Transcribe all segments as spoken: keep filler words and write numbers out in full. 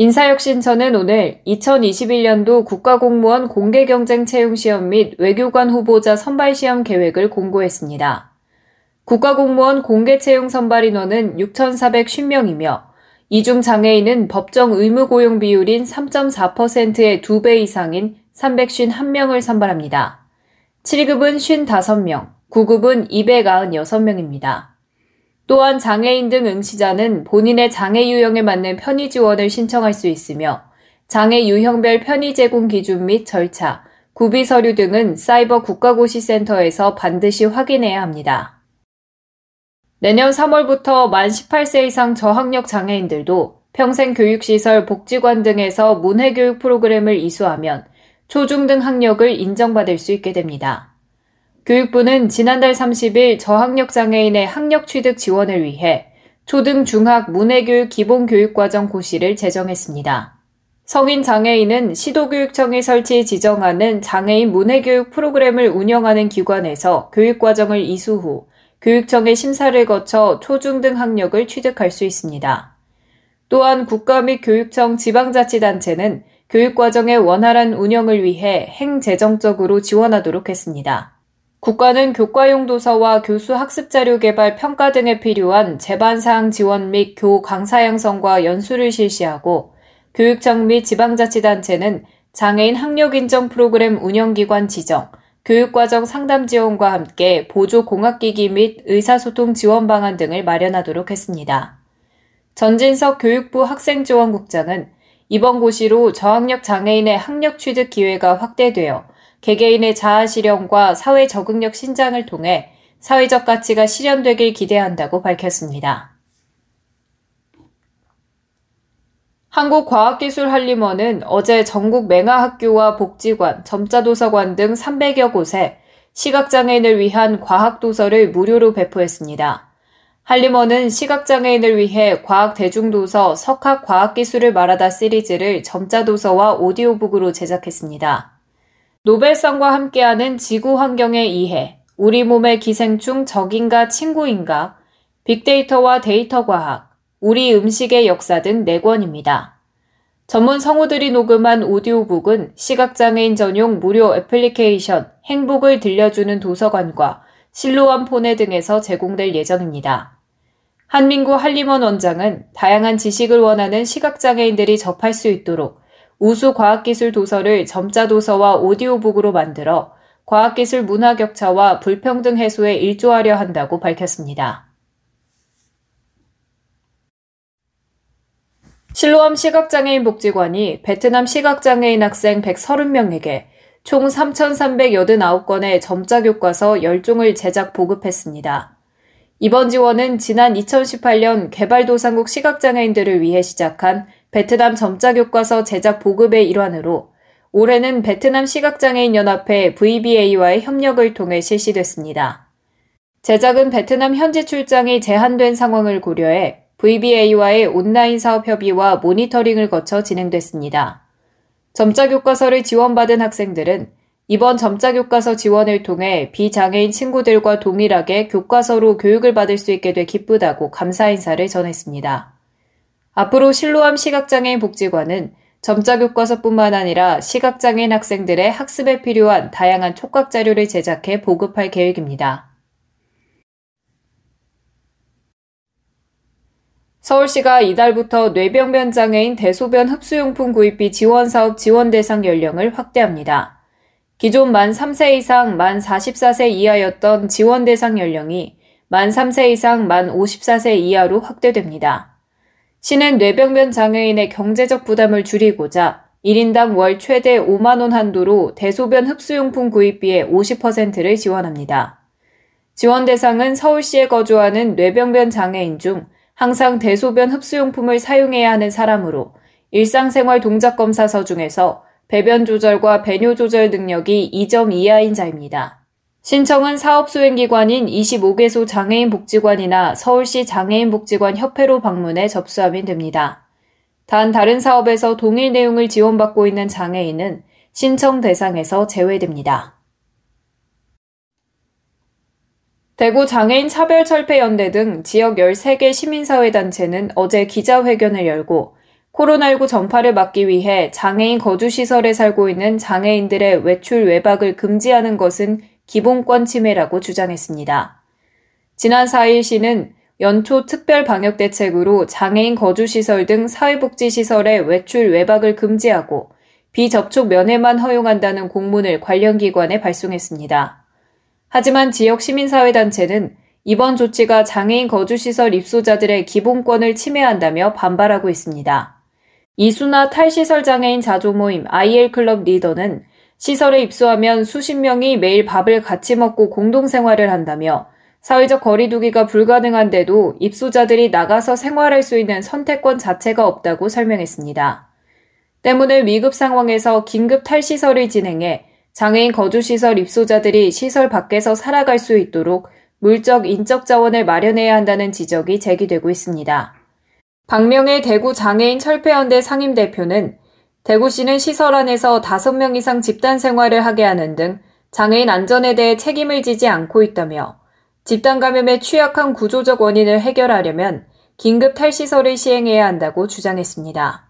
인사혁신처는 오늘 이천이십일년도 국가공무원 공개경쟁 채용시험 및 외교관 후보자 선발시험 계획을 공고했습니다. 국가공무원 공개채용 선발인원은 육천사백오십 명이며 이중 장애인은 법정 의무고용 비율인 삼 점 사 퍼센트의 두 배 이상인 삼백오십일 명을 선발합니다. 칠급은 오십오 명, 구급은 이백구십육 명입니다. 또한 장애인 등 응시자는 본인의 장애 유형에 맞는 편의 지원을 신청할 수 있으며 장애 유형별 편의 제공 기준 및 절차, 구비 서류 등은 사이버 국가고시센터에서 반드시 확인해야 합니다. 내년 삼월부터 만 십팔 세 이상 저학력 장애인들도 평생교육시설, 복지관 등에서 문해교육 프로그램을 이수하면 초중 등 학력을 인정받을 수 있게 됩니다. 교육부는 지난달 삼십일 저학력 장애인의 학력 취득 지원을 위해 초등 중학 문해교육 기본교육과정 고시를 제정했습니다. 성인 장애인은 시도교육청이 설치 지정하는 장애인 문해교육 프로그램을 운영하는 기관에서 교육과정을 이수 후 교육청의 심사를 거쳐 초중 등 학력을 취득할 수 있습니다. 또한 국가 및 교육청 지방자치단체는 교육과정의 원활한 운영을 위해 행재정적으로 지원하도록 했습니다. 국가는 교과용 도서와 교수 학습자료 개발 평가 등에 필요한 제반사항 지원 및 교 강사 양성과 연수를 실시하고 교육청 및 지방자치단체는 장애인 학력 인정 프로그램 운영기관 지정, 교육과정 상담 지원과 함께 보조 공학기기 및 의사소통 지원 방안 등을 마련하도록 했습니다. 전진석 교육부 학생지원국장은 이번 고시로 저학력 장애인의 학력 취득 기회가 확대되어 개개인의 자아 실현과 사회 적응력 신장을 통해 사회적 가치가 실현되길 기대한다고 밝혔습니다. 한국과학기술한림원은 어제 전국 맹아학교와 복지관, 점자도서관 등 삼백여 곳에 시각장애인을 위한 과학도서를 무료로 배포했습니다. 한림원은 시각장애인을 위해 과학대중도서 석학과학기술을 말하다 시리즈를 점자도서와 오디오북으로 제작했습니다. 노벨상과 함께하는 지구 환경의 이해, 우리 몸의 기생충 적인가 친구인가, 빅데이터와 데이터 과학, 우리 음식의 역사 등 네 권입니다. 전문 성우들이 녹음한 오디오북은 시각장애인 전용 무료 애플리케이션 행복을 들려주는 도서관과 실루언 폰에 등에서 제공될 예정입니다. 한민구 한림원 원장은 다양한 지식을 원하는 시각장애인들이 접할 수 있도록 우수 과학기술 도서를 점자도서와 오디오북으로 만들어 과학기술 문화 격차와 불평등 해소에 일조하려 한다고 밝혔습니다. 실로암 시각장애인 복지관이 베트남 시각장애인 학생 백삼십 명에게 총 삼천삼백팔십구 권의 점자교과서 열 종을 제작 보급했습니다. 이번 지원은 지난 이천십팔년 개발도상국 시각장애인들을 위해 시작한 베트남 점자교과서 제작 보급의 일환으로 올해는 베트남 시각장애인연합회 브이비에이와의 협력을 통해 실시됐습니다. 제작은 베트남 현지 출장이 제한된 상황을 고려해 브이비에이와의 온라인 사업 협의와 모니터링을 거쳐 진행됐습니다. 점자교과서를 지원받은 학생들은 이번 점자교과서 지원을 통해 비장애인 친구들과 동일하게 교과서로 교육을 받을 수 있게 돼 기쁘다고 감사 인사를 전했습니다. 앞으로 실로암 시각장애인 복지관은 점자교과서뿐만 아니라 시각장애인 학생들의 학습에 필요한 다양한 촉각자료를 제작해 보급할 계획입니다. 서울시가 이달부터 뇌병변 장애인 대소변 흡수용품 구입비 지원사업 지원 대상 연령을 확대합니다. 기존 만 삼 세 이상 만 사십사 세 이하였던 지원 대상 연령이 만 삼 세 이상 만 오십사 세 이하로 확대됩니다. 시는 뇌병변 장애인의 경제적 부담을 줄이고자 일 인당 월 최대 오만 원 한도로 대소변 흡수용품 구입비의 오십 퍼센트를 지원합니다. 지원 대상은 서울시에 거주하는 뇌병변 장애인 중 항상 대소변 흡수용품을 사용해야 하는 사람으로 일상생활 동작검사서 중에서 배변 조절과 배뇨 조절 능력이 이 점 이하인 자입니다. 신청은 사업수행기관인 이십오 개소 장애인복지관이나 서울시 장애인복지관 협회로 방문해 접수하면 됩니다. 단 다른 사업에서 동일 내용을 지원받고 있는 장애인은 신청 대상에서 제외됩니다. 대구 장애인차별철폐연대 등 지역 열세 개 시민사회단체는 어제 기자회견을 열고 코로나십구 전파를 막기 위해 장애인 거주시설에 살고 있는 장애인들의 외출 외박을 금지하는 것은 기본권 침해라고 주장했습니다. 지난 사 일 시는 연초 특별방역대책으로 장애인 거주시설 등 사회복지시설의 외출 외박을 금지하고 비접촉 면회만 허용한다는 공문을 관련 기관에 발송했습니다. 하지만 지역 시민사회단체는 이번 조치가 장애인 거주시설 입소자들의 기본권을 침해한다며 반발하고 있습니다. 이수나 탈시설 장애인 자조모임 아이엘클럽 리더는 시설에 입소하면 수십 명이 매일 밥을 같이 먹고 공동생활을 한다며 사회적 거리 두기가 불가능한데도 입소자들이 나가서 생활할 수 있는 선택권 자체가 없다고 설명했습니다. 때문에 위급 상황에서 긴급 탈시설을 진행해 장애인 거주시설 입소자들이 시설 밖에서 살아갈 수 있도록 물적, 인적 자원을 마련해야 한다는 지적이 제기되고 있습니다. 박명의 대구 장애인 철폐연대 상임대표는 대구시는 시설 안에서 다섯 명 이상 집단 생활을 하게 하는 등 장애인 안전에 대해 책임을 지지 않고 있다며 집단 감염의 취약한 구조적 원인을 해결하려면 긴급 탈시설을 시행해야 한다고 주장했습니다.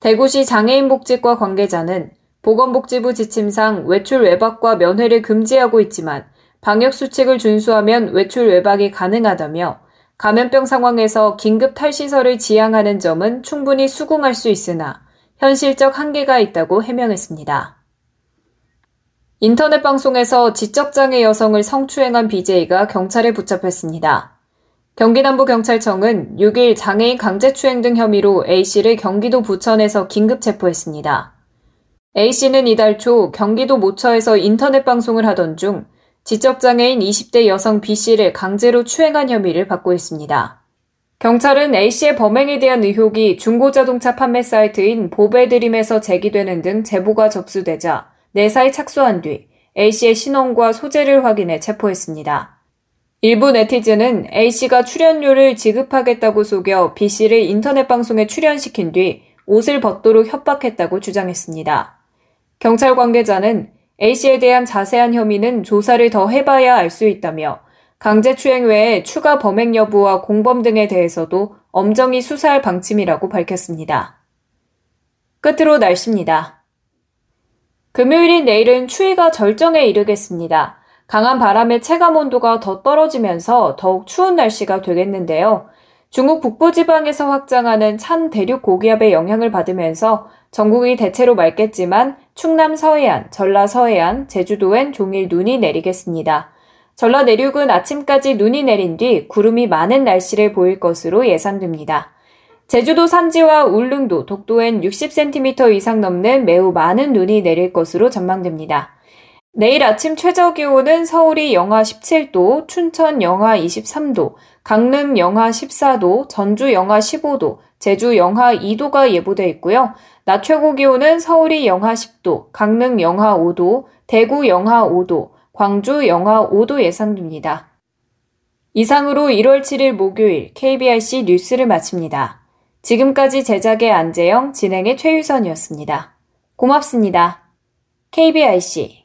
대구시 장애인복지과 관계자는 보건복지부 지침상 외출 외박과 면회를 금지하고 있지만 방역수칙을 준수하면 외출 외박이 가능하다며 감염병 상황에서 긴급 탈시설을 지향하는 점은 충분히 수긍할 수 있으나 현실적 한계가 있다고 해명했습니다. 인터넷 방송에서 지적장애 여성을 성추행한 비제이가 경찰에 붙잡혔습니다. 경기남부경찰청은 육 일 장애인 강제추행 등 혐의로 A씨를 경기도 부천에서 긴급 체포했습니다. A씨는 이달 초 경기도 모처에서 인터넷 방송을 하던 중 지적장애인 이십 대 여성 B씨를 강제로 추행한 혐의를 받고 있습니다. 경찰은 A씨의 범행에 대한 의혹이 중고자동차 판매 사이트인 보배드림에서 제기되는 등 제보가 접수되자 내사에 착수한 뒤 A씨의 신원과 소재를 확인해 체포했습니다. 일부 네티즌은 A씨가 출연료를 지급하겠다고 속여 B씨를 인터넷 방송에 출연시킨 뒤 옷을 벗도록 협박했다고 주장했습니다. 경찰 관계자는 A씨에 대한 자세한 혐의는 조사를 더 해봐야 알 수 있다며 강제추행 외에 추가 범행 여부와 공범 등에 대해서도 엄정히 수사할 방침이라고 밝혔습니다. 끝으로 날씨입니다. 금요일인 내일은 추위가 절정에 이르겠습니다. 강한 바람에 체감온도가 더 떨어지면서 더욱 추운 날씨가 되겠는데요. 중국 북부지방에서 확장하는 찬 대륙 고기압의 영향을 받으면서 전국이 대체로 맑겠지만 충남 서해안, 전라 서해안, 제주도엔 종일 눈이 내리겠습니다. 전라 내륙은 아침까지 눈이 내린 뒤 구름이 많은 날씨를 보일 것으로 예상됩니다. 제주도 산지와 울릉도, 독도엔 육십 센티미터 이상 넘는 매우 많은 눈이 내릴 것으로 전망됩니다. 내일 아침 최저 기온은 서울이 영하 십칠 도, 춘천 영하 이십삼 도, 강릉 영하 십사 도, 전주 영하 십오 도, 제주 영하 이 도가 예보돼 있고요. 낮 최고 기온은 서울이 영하 십 도, 강릉 영하 오 도, 대구 영하 오 도, 광주 영하 오 도 예상됩니다. 이상으로 일월 칠일 목요일 케이비아이씨 뉴스를 마칩니다. 지금까지 제작의 안재영, 진행의 최유선이었습니다. 고맙습니다. 케이비아이씨